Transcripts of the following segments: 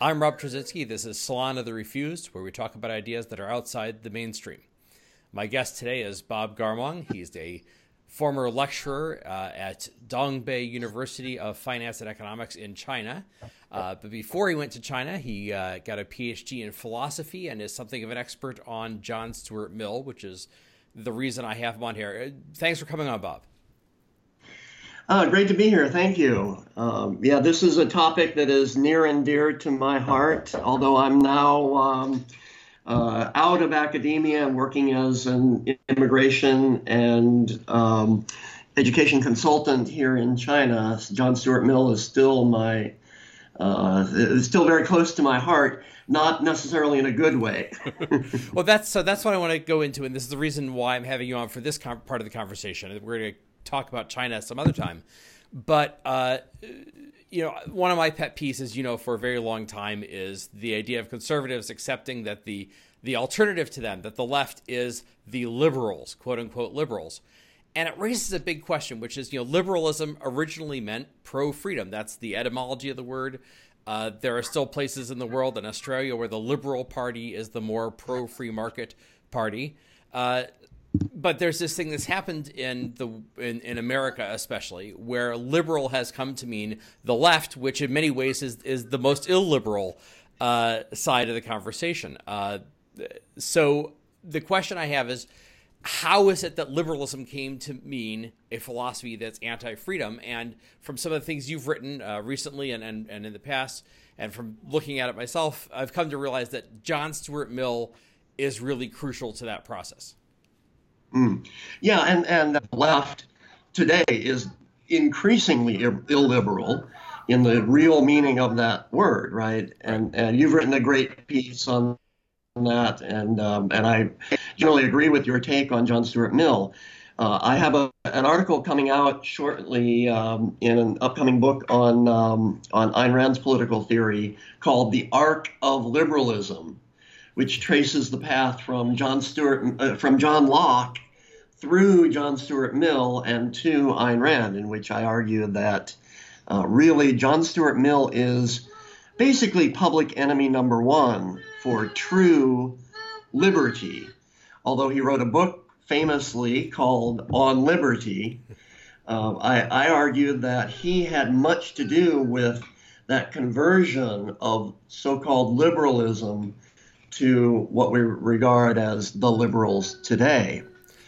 I'm Rob Tracinski. This is Salon of the Refused, where we talk about ideas that are outside the mainstream. My guest today is Bob Garmong. He's a former lecturer at Dongbei University of Finance and Economics in China. But before he went to China, he got a PhD in philosophy and is something of an expert on John Stuart Mill, which is the reason I have him on here. Thanks for coming on, Bob. Great to be here. Thank you. Yeah, this is a topic that is near and dear to my heart, although I'm now out of academia and working as an immigration and education consultant here in China. John Stuart Mill is still my still very close to my heart, not necessarily in a good way. Well, that's what I want to go into, and this is the reason why I'm having you on for this part of the conversation. We're going to talk about China some other time, but you know, one of my pet pieces, you know, for a very long time is the idea of conservatives accepting that the alternative to them, that the left, is the liberals, quote unquote liberals. And it raises a big question, which is, you know, liberalism originally meant pro-freedom. That's the etymology of the word. There are still places in the world, in Australia, where the Liberal Party is the more pro-free market party. But there's this thing that's happened in America, especially, where liberal has come to mean the left, which in many ways is the most illiberal side of the conversation. So the question I have is, how is it that liberalism came to mean a philosophy that's anti-freedom? And from some of the things you've written recently and in the past, and from looking at it myself, I've come to realize that John Stuart Mill is really crucial to that process. Yeah, and the left today is increasingly illiberal in the real meaning of that word, right? And you've written a great piece on that, and I generally agree with your take on John Stuart Mill. I have an article coming out shortly in an upcoming book on Ayn Rand's political theory called The Arc of Liberalism, which traces the path from John Locke through John Stuart Mill and to Ayn Rand, in which I argue that really John Stuart Mill is basically public enemy number one for true liberty, although he wrote a book famously called On Liberty. I argue that he had much to do with that conversion of so-called liberalism to what we regard as the liberals today.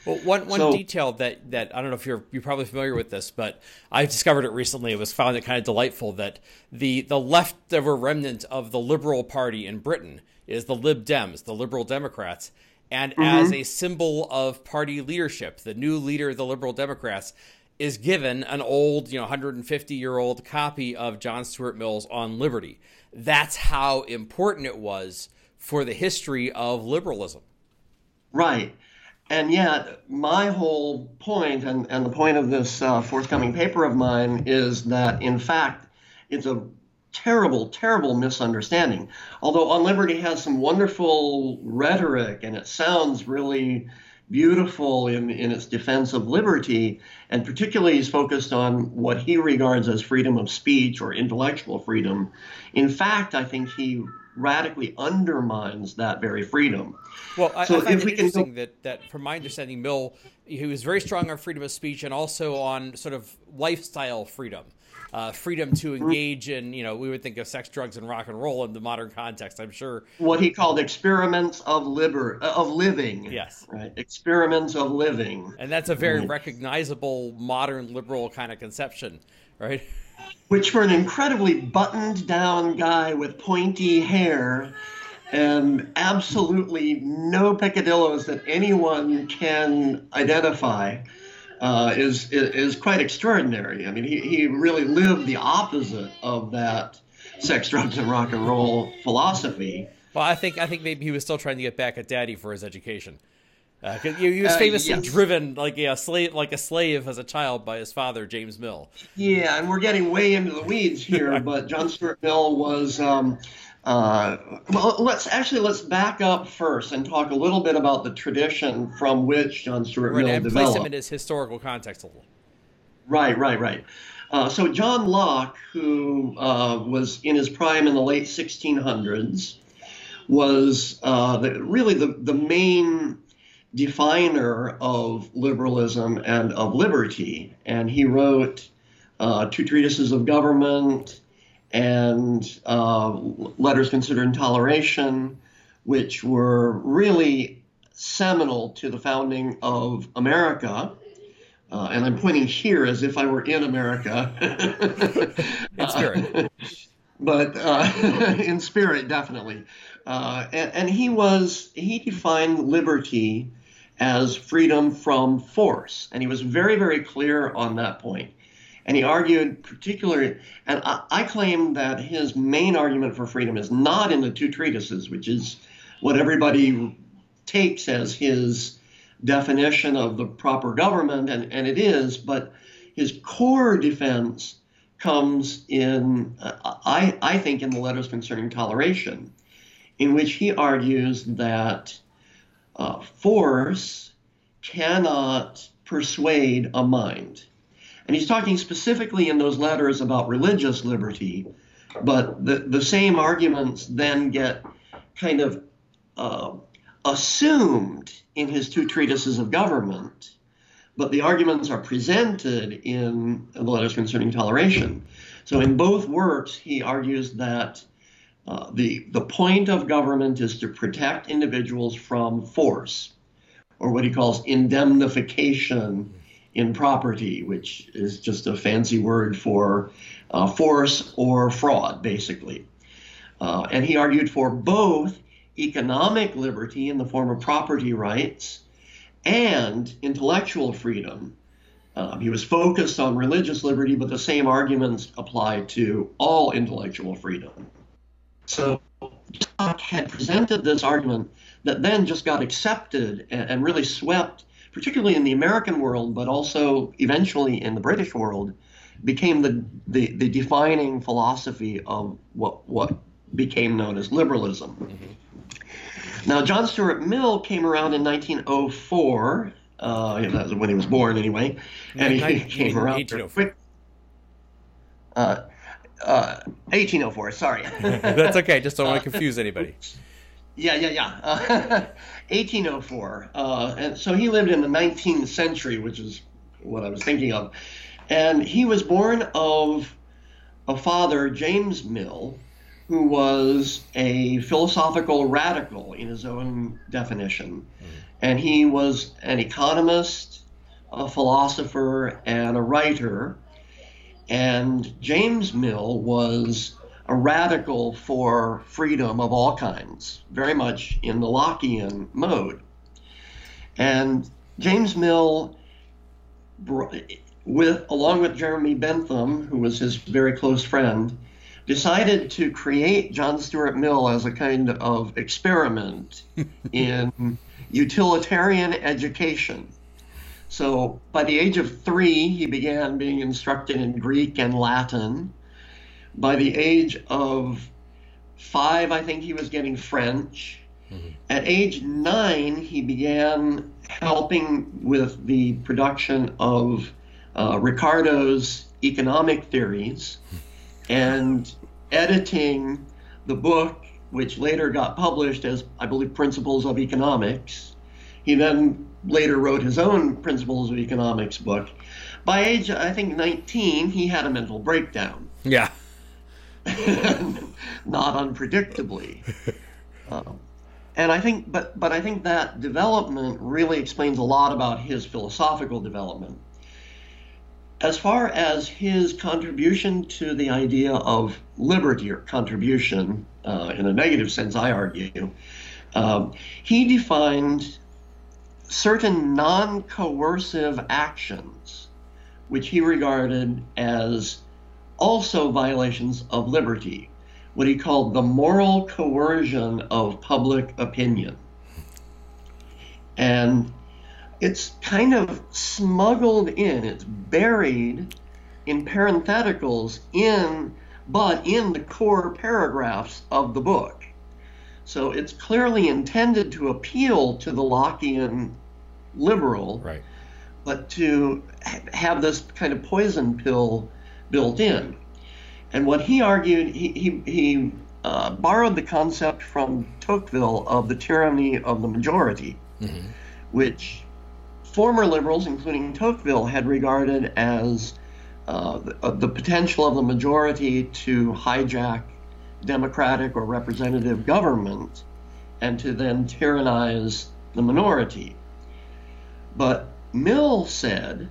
Well, one detail that I don't know if you're probably familiar with this, but I discovered it recently. I found it kind of delightful that the leftover remnant of the Liberal Party in Britain is the Lib Dems, the Liberal Democrats. And as a symbol of party leadership, the new leader of the Liberal Democrats is given an old, you know, 150-year-old copy of John Stuart Mill's On Liberty. That's how important it was for the history of liberalism. Right. And yet my whole point and the point of this forthcoming paper of mine is that, in fact, it's a terrible, terrible misunderstanding. Although On Liberty has some wonderful rhetoric and it sounds really beautiful in its defense of liberty, and particularly he's focused on what he regards as freedom of speech or intellectual freedom. In fact, I think he radically undermines that very freedom. Well, I find it interesting that from my understanding, Mill, he was very strong on freedom of speech and also on sort of lifestyle freedom, freedom to engage in, you know, we would think of sex, drugs, and rock and roll in the modern context, I'm sure. What he called experiments of living. Yes. Right? Experiments of living. And that's a very recognizable modern liberal kind of conception, right? Which for an incredibly buttoned-down guy with pointy hair and absolutely no peccadillos that anyone can identify is quite extraordinary. I mean, he really lived the opposite of that sex, drugs, and rock and roll philosophy. Well, I think maybe he was still trying to get back at Daddy for his education. He was famously driven like a slave as a child by his father, James Mill. Yeah, and we're getting way into the weeds here, but John Stuart Mill was well, let's back up first and talk a little bit about the tradition from which John Stuart Mill developed. And place him in his historical context a little. Right. So John Locke, who was in his prime in the late 1600s, was really the main definer of liberalism and of liberty. And he wrote two treatises of government and letters considering toleration, which were really seminal to the founding of America. And I'm pointing here as if I were in America. In spirit. But in spirit, definitely. And he defined liberty as freedom from force. And he was very, very clear on that point. And he argued particularly, and I claim that his main argument for freedom is not in the two treatises, which is what everybody takes as his definition of the proper government, and it is, but his core defense comes in, I think, in the letters concerning toleration, in which he argues that force cannot persuade a mind. And he's talking specifically in those letters about religious liberty, but the same arguments then get kind of assumed in his two treatises of government, but the arguments are presented in the letters concerning toleration. So in both works, he argues that the point of government is to protect individuals from force, or what he calls indemnification in property, which is just a fancy word for force or fraud, basically. And he argued for both economic liberty in the form of property rights and intellectual freedom. He was focused on religious liberty, but the same arguments apply to all intellectual freedom. So Locke had presented this argument that then just got accepted and really swept, particularly in the American world, but also eventually in the British world, became the defining philosophy of what became known as liberalism. Now, John Stuart Mill came around in 1904, that was when he was born anyway, and he came around 1804. 1804, sorry. That's okay, just don't want to confuse anybody. Yeah. 1804. And so he lived in the 19th century, which is what I was thinking of. And he was born of a father, James Mill, who was a philosophical radical in his own definition. And he was an economist, a philosopher, and a writer. And James Mill was a radical for freedom of all kinds, very much in the Lockean mode. And James Mill, along with Jeremy Bentham, who was his very close friend, decided to create John Stuart Mill as a kind of experiment in utilitarian education. So by the age of 3, he began being instructed in Greek and Latin. By the age of 5, I think he was getting French. At age 9, he began helping with the production of Ricardo's economic theories and editing the book, which later got published as, I believe, Principles of Economics. He then later wrote his own Principles of Economics book. By age, I think, 19, he had a mental breakdown. Yeah. Not unpredictably. And I think, but I think that development really explains a lot about his philosophical development. As far as his contribution to the idea of liberty, or contribution in a negative sense, I argue, he defined certain non-coercive actions, which he regarded as also violations of liberty, what he called the moral coercion of public opinion. And it's kind of smuggled in, it's buried in parentheticals in the core paragraphs of the book. So it's clearly intended to appeal to the Lockean liberal, right, but to have this kind of poison pill built in. And what he argued, he borrowed the concept from Tocqueville of the tyranny of the majority, mm-hmm. which former liberals, including Tocqueville, had regarded as the potential of the majority to hijack democratic or representative government and to then tyrannize the minority. But Mill said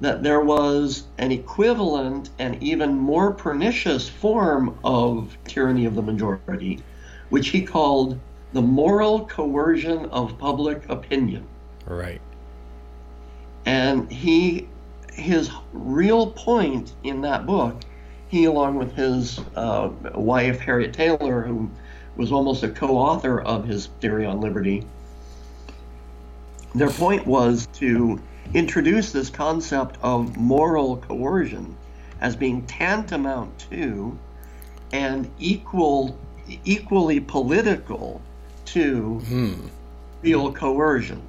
that there was an equivalent and even more pernicious form of tyranny of the majority, which he called the moral coercion of public opinion. Right. And his real point in that book, he along with his wife, Harriet Taylor, who was almost a co-author of his theory on liberty, their point was to introduce this concept of moral coercion as being tantamount to and equally political to real coercion.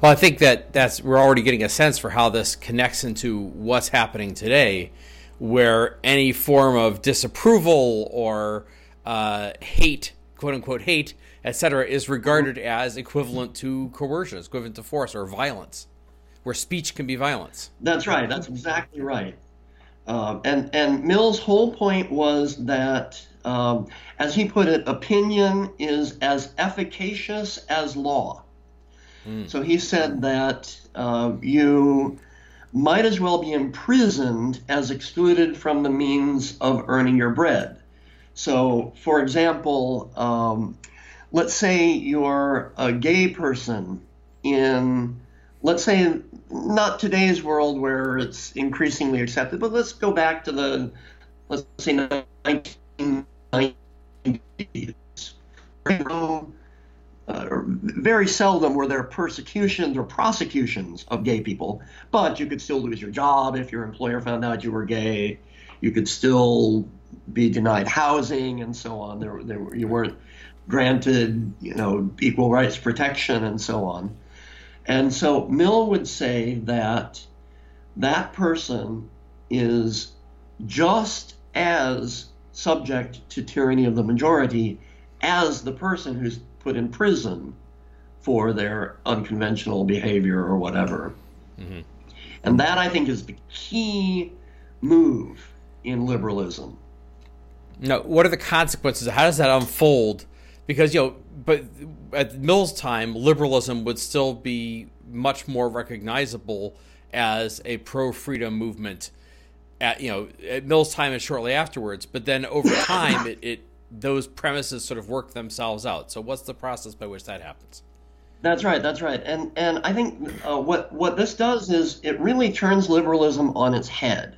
Well, I think that's we're already getting a sense for how this connects into what's happening today, where any form of disapproval or hate, quote unquote hate, etc., is regarded as equivalent to coercion, equivalent to force or violence, where speech can be violence. That's right. That's exactly right. And Mill's whole point was that, as he put it, opinion is as efficacious as law. Mm. So he said that you might as well be imprisoned as excluded from the means of earning your bread. So, for example, let's say you're a gay person in, let's say, not today's world where it's increasingly accepted, but let's go back to the, let's say, 1990s. In Rome, very seldom were there persecutions or prosecutions of gay people, but you could still lose your job if your employer found out you were gay. You could still be denied housing and so on. You weren't granted, equal rights protection and so on. And so Mill would say that that person is just as subject to tyranny of the majority as the person who's put in prison for their unconventional behavior or whatever. Mm-hmm. And that, I think, is the key move in liberalism. Now, what are the consequences? How does that unfold? Because, but at Mill's time, liberalism would still be much more recognizable as a pro-freedom movement at Mill's time and shortly afterwards. But then over time, those premises sort of work themselves out. So what's the process by which that happens? That's right. That's right. And I think what this does is it really turns liberalism on its head.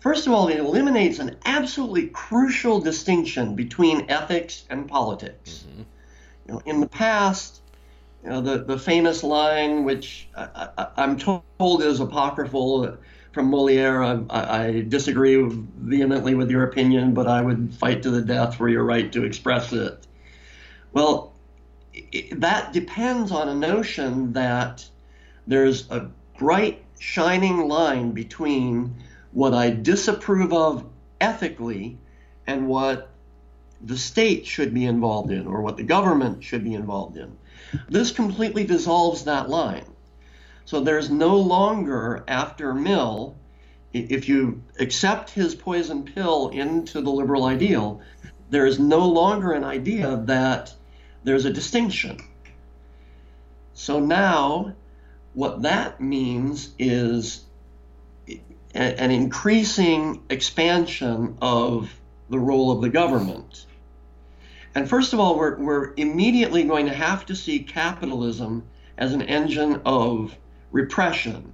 First of all, it eliminates an absolutely crucial distinction between ethics and politics. Mm-hmm. In the past, the famous line, which I'm told is apocryphal, from Molière, I disagree vehemently with your opinion, but I would fight to the death for your right to express it. Well, that depends on a notion that there's a bright, shining line between what I disapprove of ethically and what the state should be involved in or what the government should be involved in. This completely dissolves that line. So there's no longer, after Mill, if you accept his poison pill into the liberal ideal, there is no longer an idea that there's a distinction. So now what that means is an increasing expansion of the role of the government. And first of all, we're immediately going to have to see capitalism as an engine of repression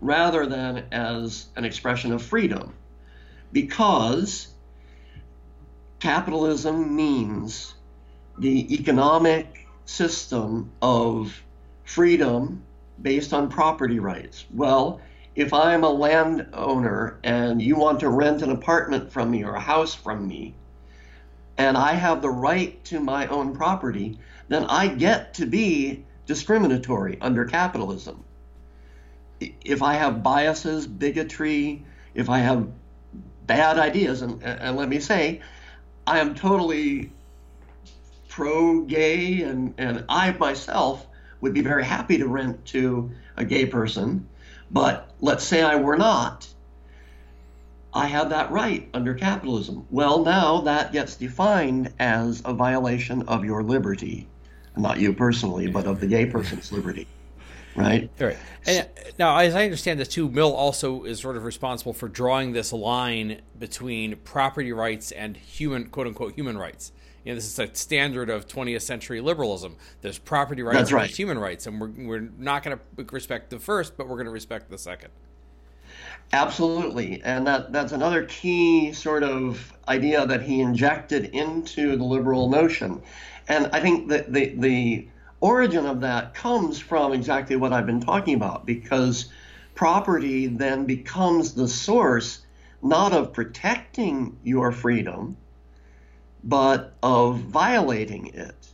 rather than as an expression of freedom, because capitalism means the economic system of freedom based on property rights. Well, if I'm a landowner and you want to rent an apartment from me or a house from me, and I have the right to my own property, then I get to be discriminatory under capitalism. If I have biases, bigotry, if I have bad ideas. And let me say, I am totally pro-gay, and I myself would be very happy to rent to a gay person. But let's say I were not. I have that right under capitalism. Well, now that gets defined as a violation of your liberty. Not you personally, but of the gay person's liberty. Right? All right. And now, as I understand this too, Mill also is sort of responsible for drawing this line between property rights and human, quote-unquote, human rights. You know, this is a standard of 20th century liberalism. There's property rights and there's human rights, and we're not going to respect the first, but we're going to respect the second. Absolutely, and that's another key sort of idea that he injected into the liberal notion. And I think that the origin of that comes from exactly what I've been talking about, because property then becomes the source not of protecting your freedom, but of violating it.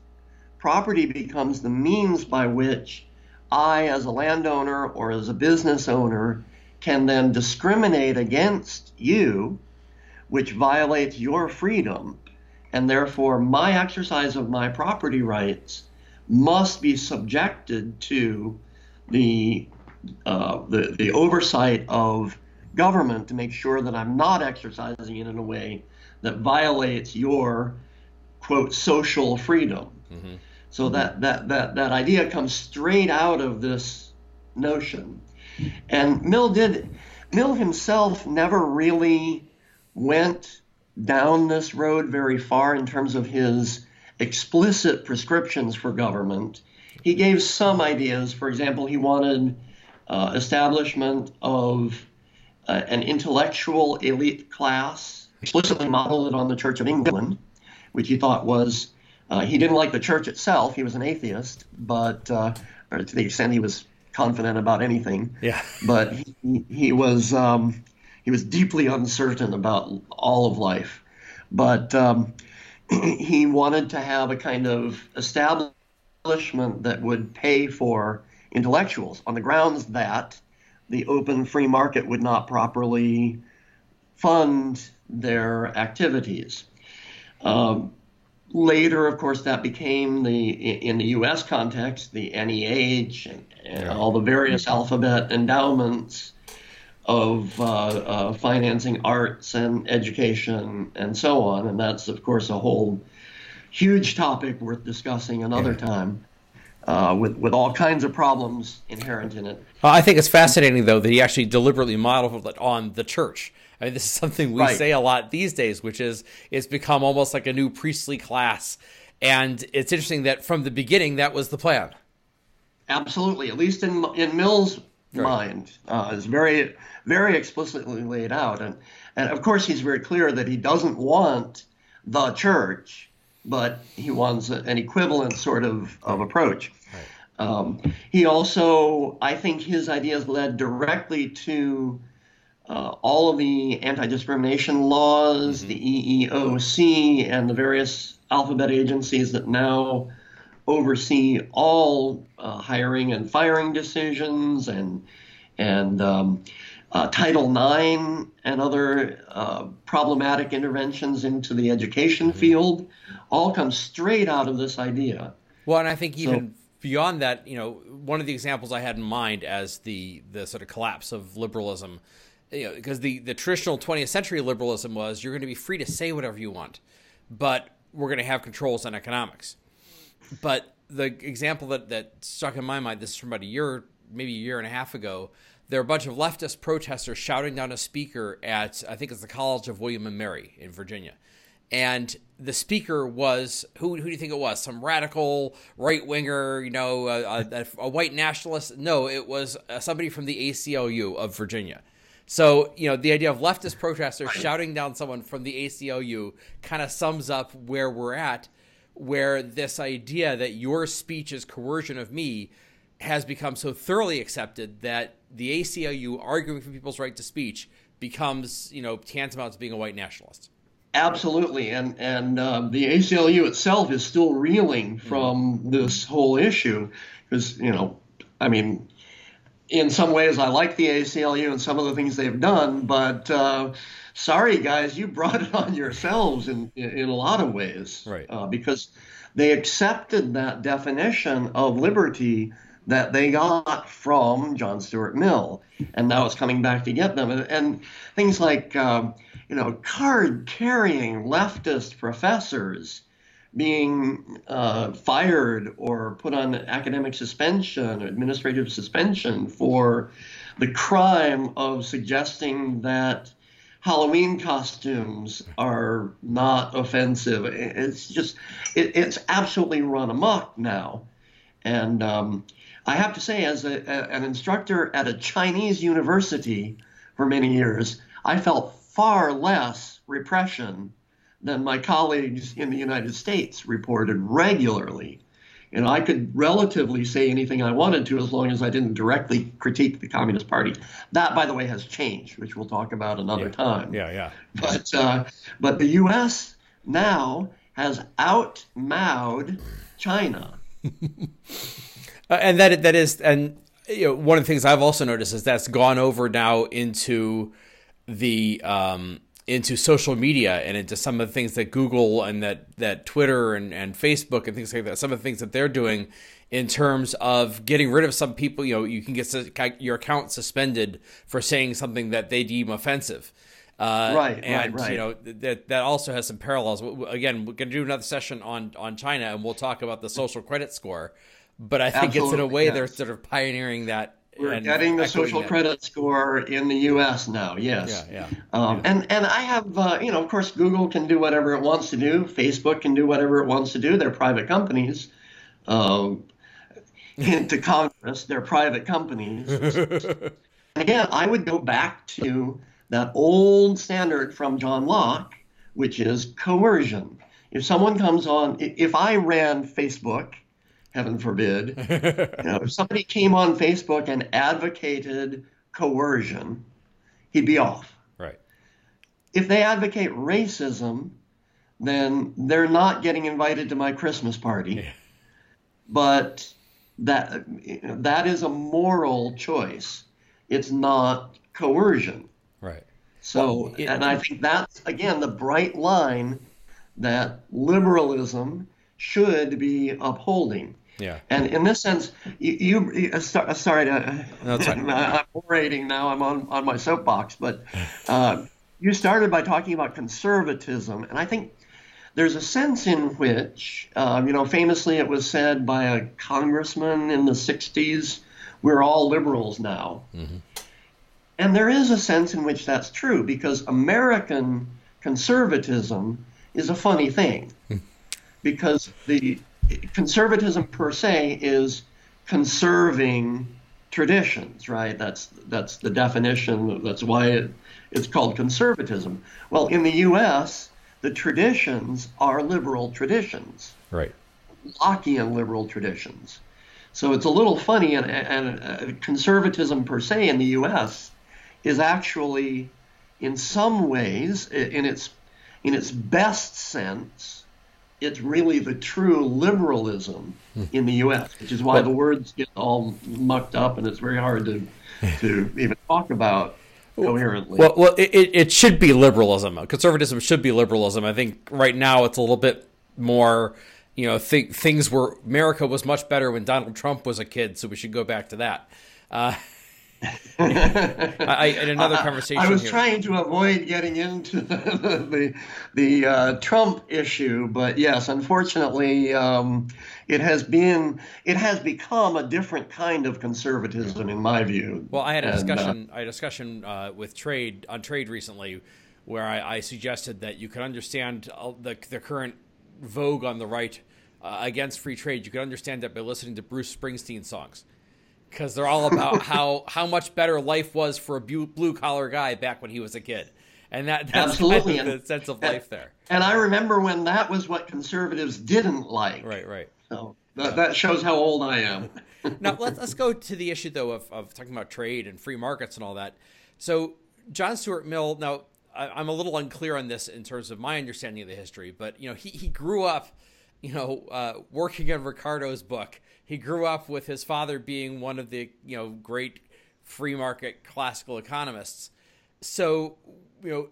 Property becomes the means by which I, as a landowner or as a business owner, can then discriminate against you, which violates your freedom, and therefore my exercise of my property rights must be subjected to the oversight of government to make sure that I'm not exercising it in a way that violates your, quote, social freedom. Mm-hmm. So that idea comes straight out of this notion. And Mill himself never really went down this road very far in terms of his explicit prescriptions for government. He gave some ideas. For example, he wanted establishment of an intellectual elite class, explicitly modeled it on the Church of England, which he thought was, he didn't like the church itself. He was an atheist, but or to the extent he was confident about anything, yeah. But he was deeply uncertain about all of life. But he wanted to have a kind of establishment that would pay for intellectuals on the grounds that the open free market would not properly fund their activities. Later, of course, that became in the U.S. context, the NEH and all the various alphabet endowments of financing arts and education and so on. And that's, of course, a whole huge topic worth discussing another time with all kinds of problems inherent in it. I think it's fascinating, though, that he actually deliberately modeled it on the church. I mean, this is something we say a lot these days, which is it's become almost like a new priestly class. And it's interesting that from the beginning, that was the plan. Absolutely. At least in Mill's mind, it's very, very explicitly laid out. And of course, he's very clear that he doesn't want the church, but he wants an equivalent sort of approach. Right. He also, I think his ideas led directly to all of the anti-discrimination laws, the EEOC, and the various alphabet agencies that now oversee all hiring and firing decisions, and Title IX and other problematic interventions into the education field, all come straight out of this idea. Well, and I think even beyond that, you know, one of the examples I had in mind as the sort of collapse of liberalism. You know, because the traditional 20th century liberalism was you're going to be free to say whatever you want, but we're going to have controls on economics. But the example that stuck in my mind, this is from about a year and a half ago, there were a bunch of leftist protesters shouting down a speaker at, I think it's the College of William and Mary in Virginia. And the speaker was, who do you think it was? Some radical right-winger, you know, a white nationalist? No, it was somebody from the ACLU of Virginia. So, you know, the idea of leftist protesters shouting down someone from the ACLU kind of sums up where we're at, where this idea that your speech is coercion of me has become so thoroughly accepted that the ACLU arguing for people's right to speech becomes, you know, tantamount to being a white nationalist. Absolutely. And the ACLU itself is still reeling from this whole issue because, you know, I mean, in some ways, I like the ACLU and some of the things they've done, but sorry guys, you brought it on yourselves in a lot of ways, right? Because they accepted that definition of liberty that they got from John Stuart Mill, and now it's coming back to get them. And things like, you know, card-carrying leftist professors being fired or put on academic suspension or administrative suspension for the crime of suggesting that Halloween costumes are not offensive. It's just, it's absolutely run amok now. And I have to say, as an instructor at a Chinese university for many years, I felt far less repression than my colleagues in the United States reported regularly. You know, I could relatively say anything I wanted to as long as I didn't directly critique the Communist Party. That, by the way, has changed, which we'll talk about another time. But the U.S. now has out-Mao'd China. And that is, and you know, one of the things I've also noticed is that's gone over now into the into social media and into some of the things that Google and that Twitter and Facebook and things like that. Some of the things that they're doing in terms of getting rid of some people. You know, you can get your account suspended for saying something that they deem offensive. Right. You know, that also has some parallels. Again, we're going to do another session on China, and we'll talk about the social credit score. But I think it's in a way they're sort of pioneering that. We're getting the social credit score in the U.S. now. Yes. And I have, you know, of course, Google can do whatever it wants to do. Facebook can do whatever it wants to do. They're private companies. Hint to Congress, they're private companies. Again, I would go back to that old standard from John Locke, which is coercion. If someone comes on, if I ran Facebook, heaven forbid, you know, if somebody came on Facebook and advocated coercion, he'd be off. Right. If they advocate racism, then they're not getting invited to my Christmas party. Yeah. But that is a moral choice. It's not coercion. Right. So, and I think that's, again, the bright line that liberalism should be upholding. Yeah. And in this sense, I'm orating now, I'm on my soapbox, but you started by talking about conservatism. And I think there's a sense in which, you know, famously it was said by a congressman in the 60s, we're all liberals now. Mm-hmm. And there is a sense in which that's true, because American conservatism is a funny thing, because the conservatism per se is conserving traditions, right? That's the definition. That's why it's called conservatism. Well, in the U.S., the traditions are liberal traditions, right? Lockean liberal traditions. So it's a little funny, and conservatism per se in the U.S. is actually, in some ways, in its best sense, it's really the true liberalism in the U.S., which is why the words get all mucked up, and it's very hard to even talk about coherently. Well, it should be liberalism. Conservatism should be liberalism. I think right now it's a little bit more, you know, things were, America was much better when Donald Trump was a kid, so we should go back to that. In another conversation, I was trying to avoid getting into the Trump issue, but yes, unfortunately, it has become a different kind of conservatism, in my view. Well, I had a discussion with Trade recently, where I suggested that you could understand the current vogue on the right against free trade. You could understand that by listening to Bruce Springsteen songs, because they're all about how much better life was for a blue-collar guy back when he was a kid. And that's absolutely kind of the sense of life there. And I remember when that was what conservatives didn't like. Right. So that shows how old I am. Now, let's go to the issue, though, of talking about trade and free markets and all that. So John Stuart Mill, now, I'm a little unclear on this in terms of my understanding of the history, but, you know, he grew up, you know, working on Ricardo's book. He grew up with his father being one of the, you know, great free market classical economists. So, you know,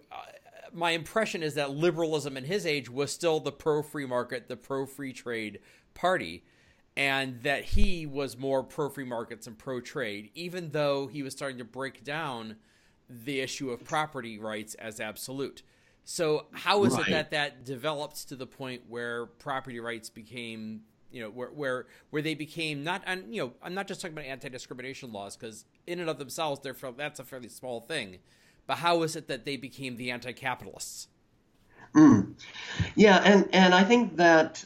my impression is that liberalism in his age was still the pro-free market, the pro-free trade party, and that he was more pro-free markets and pro-trade, even though he was starting to break down the issue of property rights as absolute. So how is it that that developed to the point where property rights became, you know, where they became not, you know, I'm not just talking about anti-discrimination laws, because in and of themselves, that's a fairly small thing. But how is it that they became the anti-capitalists? Yeah, and I think that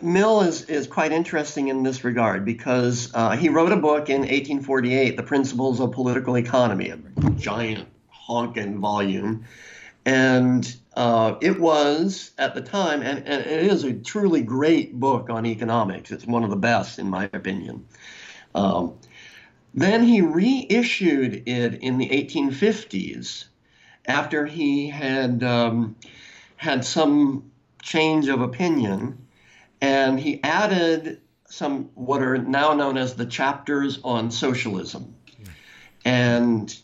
Mill is quite interesting in this regard, because he wrote a book in 1848, The Principles of Political Economy, a giant honking volume. And it was, at the time, and it is a truly great book on economics. It's one of the best, in my opinion. Then he reissued it in the 1850s after he had had some change of opinion, and he added some what are now known as the chapters on socialism. And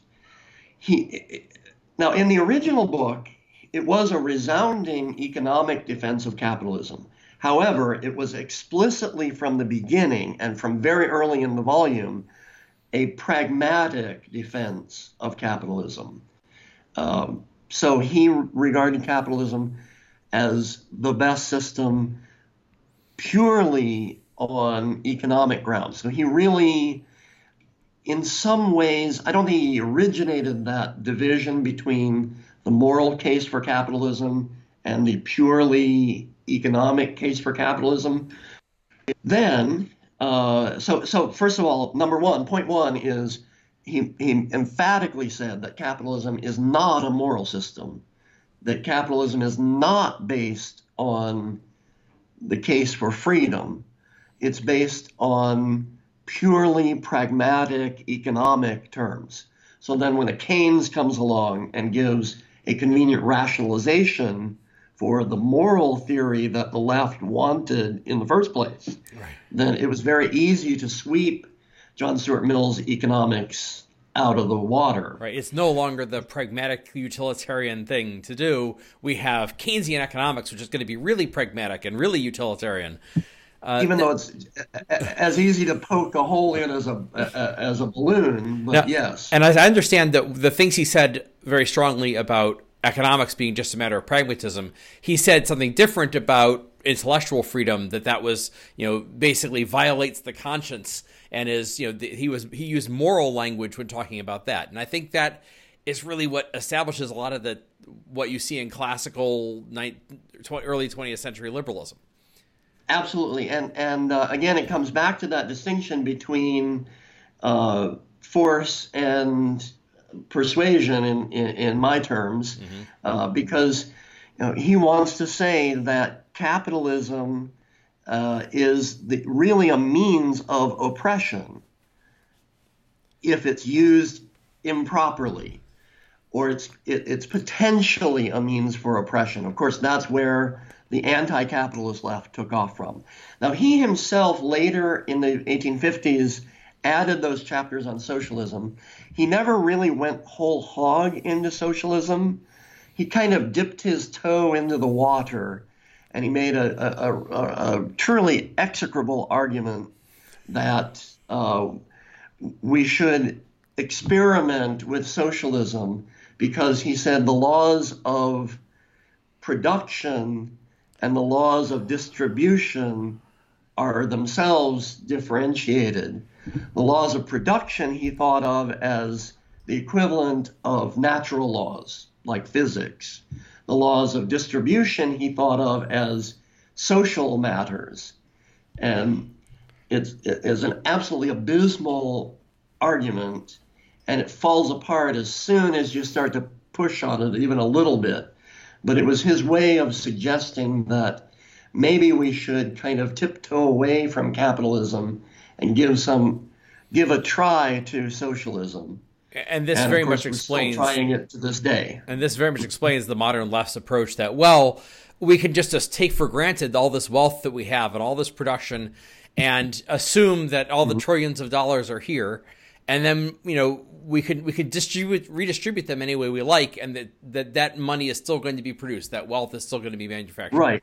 now in the original book, it was a resounding economic defense of capitalism. However, it was explicitly from the beginning and from very early in the volume a pragmatic defense of capitalism. So he regarded capitalism as the best system purely on economic grounds. So he really, in some ways, I don't think he originated that division between the moral case for capitalism and the purely economic case for capitalism. Then, so first of all, number one, point one is he emphatically said that capitalism is not a moral system, that capitalism is not based on the case for freedom. It's based on purely pragmatic economic terms. So then when a Keynes comes along and gives a convenient rationalization for the moral theory that the left wanted in the first place, right, then it was very easy to sweep John Stuart Mill's economics out of the water. Right. It's no longer the pragmatic utilitarian thing to do. We have Keynesian economics, which is going to be really pragmatic and really utilitarian. Even though it's as easy to poke a hole in as a balloon, but now, yes. And I understand that the things he said very strongly about economics being just a matter of pragmatism, he said something different about intellectual freedom, that was, you know, basically violates the conscience, and is, you know, he used moral language when talking about that. And I think that is really what establishes a lot of what you see in classical early 20th century liberalism. Absolutely, and again, it comes back to that distinction between force and persuasion in my terms, because, you know, he wants to say that capitalism is really a means of oppression if it's used improperly, or it's potentially a means for oppression. Of course, that's where the anti-capitalist left took off from. Now, he himself later in the 1850s added those chapters on socialism. He never really went whole hog into socialism. He kind of dipped his toe into the water, and he made a truly execrable argument that we should experiment with socialism, because he said the laws of production and the laws of distribution are themselves differentiated. The laws of production he thought of as the equivalent of natural laws, like physics. The laws of distribution he thought of as social matters. And it is an absolutely abysmal argument, and it falls apart as soon as you start to push on it even a little bit. But it was his way of suggesting that maybe we should kind of tiptoe away from capitalism and give a try to socialism. And this very much explains trying it to this day. And this very much explains the modern left's approach that, well, we can just take for granted all this wealth that we have and all this production, and assume that all the trillions of dollars are here, and then, you know, we could redistribute them any way we like, and that money is still going to be produced, that wealth is still going to be manufactured. Right.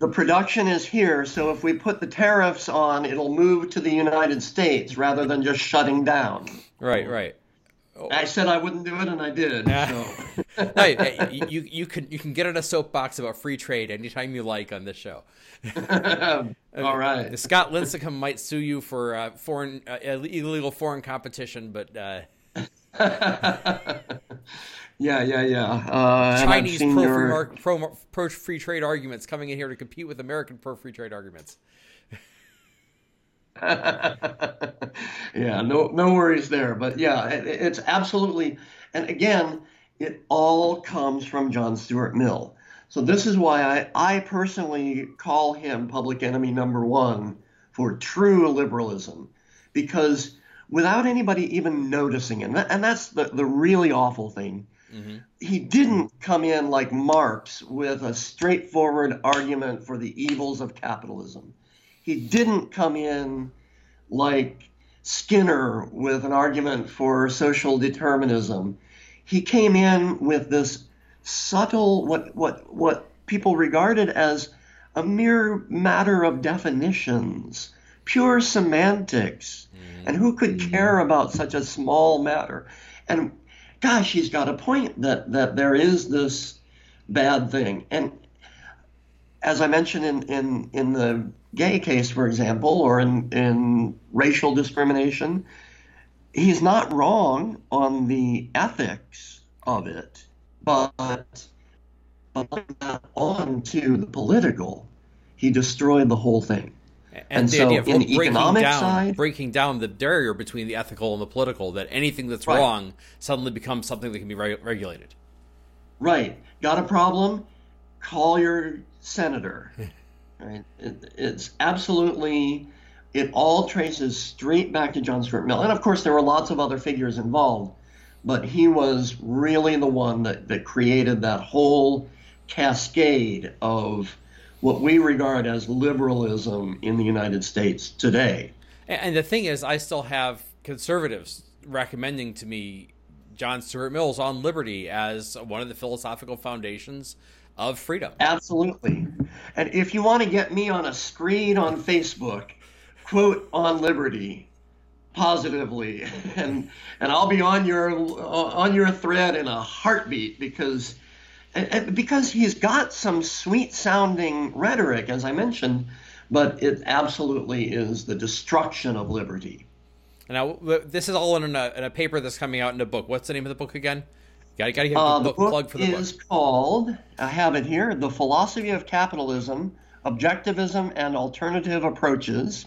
The production is here, so if we put the tariffs on, it'll move to the United States rather than just shutting down. Right, right. Oh. I said I wouldn't do it, and I did. So. No, you can get on a soapbox about free trade anytime you like on this show. All right. Scott Lincicome might sue you for illegal foreign competition, but. Chinese pro-free trade arguments coming in here to compete with American pro-free trade arguments. Yeah, no worries there. But yeah, it's absolutely, and again, it all comes from John Stuart Mill. So this is why I personally call him public enemy number one for true liberalism, because without anybody even noticing him, and that's the really awful thing, mm-hmm. He didn't come in like Marx with a straightforward argument for the evils of capitalism. He didn't come in like Skinner with an argument for social determinism. He came in with this subtle, what people regarded as a mere matter of definitions, pure semantics. Mm-hmm. And who could care about such a small matter? And gosh, he's got a point that there is this bad thing. And as I mentioned in the gay case, for example, or in racial discrimination, he's not wrong on the ethics of it, but on to the political, he destroyed the whole thing. And the so idea of in the economic side, breaking down the barrier between the ethical and the political, that anything that's right. wrong suddenly becomes something that can be regulated. Right. Got a problem? Call your senator. Right. It's absolutely, it all traces straight back to John Stuart Mill. And of course, there were lots of other figures involved, but he was really the one that created that whole cascade of what we regard as liberalism in the United States today. And the thing is, I still have conservatives recommending to me John Stuart Mill's On Liberty as one of the philosophical foundations of freedom. Absolutely. And if you want to get me on a screen on Facebook, quote On Liberty positively, and I'll be on your thread in a heartbeat, because he's got some sweet sounding rhetoric, as I mentioned, but it absolutely is the destruction of liberty. Now, this is all in a paper that's coming out in a book. What's the name of the book again? Got to get the book plug for the book. It is called, I have it here, The Philosophy of Capitalism, Objectivism and Alternative Approaches.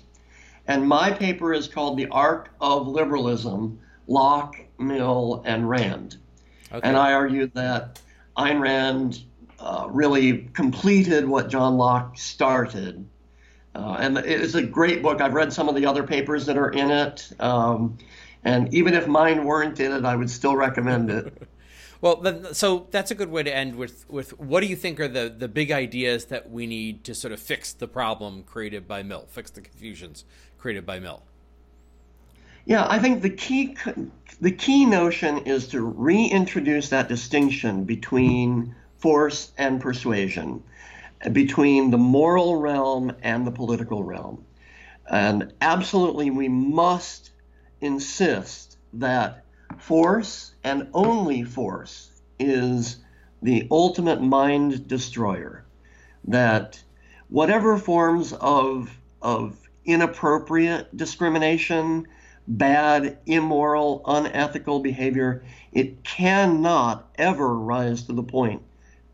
And my paper is called The Arc of Liberalism, Locke, Mill, and Rand. Okay. And I argued that Ayn Rand really completed what John Locke started. And it's a great book. I've read some of the other papers that are in it. And even if mine weren't in it, I would still recommend it. Well, so that's a good way to end with what do you think are the big ideas that we need to sort of fix the problem created by Mill, fix the confusions created by Mill? Yeah, I think the key notion is to reintroduce that distinction between force and persuasion, between the moral realm and the political realm. And absolutely, we must insist that force and only force is the ultimate mind destroyer. That whatever forms of inappropriate discrimination, bad, immoral, unethical behavior, it cannot ever rise to the point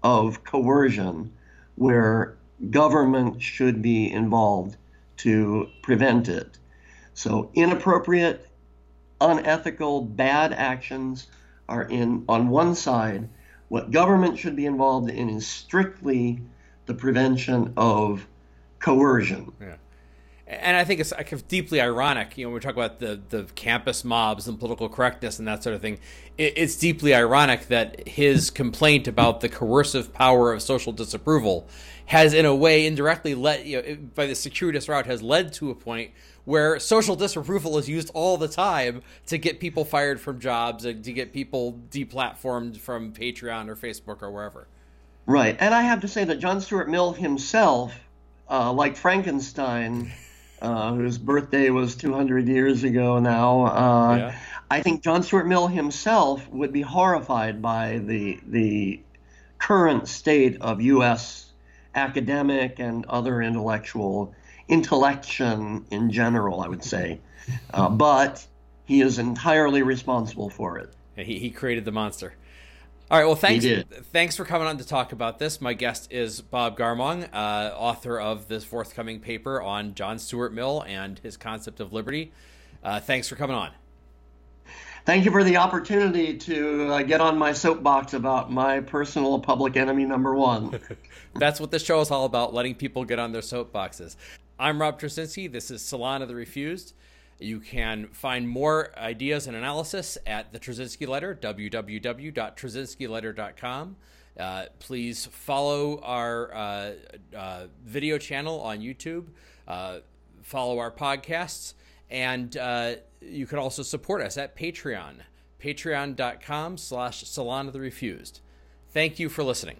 of coercion where government should be involved to prevent it. So inappropriate, unethical, bad actions are on one side. What government should be involved in is strictly the prevention of coercion. Yeah. And I think it's deeply ironic, you know, when we talk about the campus mobs and political correctness and that sort of thing, it's deeply ironic that his complaint about the coercive power of social disapproval has in a way indirectly led, you know, by the circuitous route, has led to a point where social disapproval is used all the time to get people fired from jobs and to get people deplatformed from Patreon or Facebook or wherever. Right. And I have to say that John Stuart Mill himself, like Frankenstein, whose birthday was 200 years ago now, yeah. I think John Stuart Mill himself would be horrified by the current state of U.S. academic and other intellection in general, I would say. But he is entirely responsible for it. He created the monster. All right, well, thanks for coming on to talk about this. My guest is Bob Garmong, author of this forthcoming paper on John Stuart Mill and his concept of liberty. Thanks for coming on. Thank you for the opportunity to get on my soapbox about my personal public enemy number one. That's what this show is all about, letting people get on their soapboxes. I'm Rob Tracinski. This is Salon of the Refused. You can find more ideas and analysis at The Tracinski Letter, www.tracinskiletter.com. Please follow our video channel on YouTube, follow our podcasts, and you can also support us at Patreon, patreon.com/Salon of the Refused. Thank you for listening.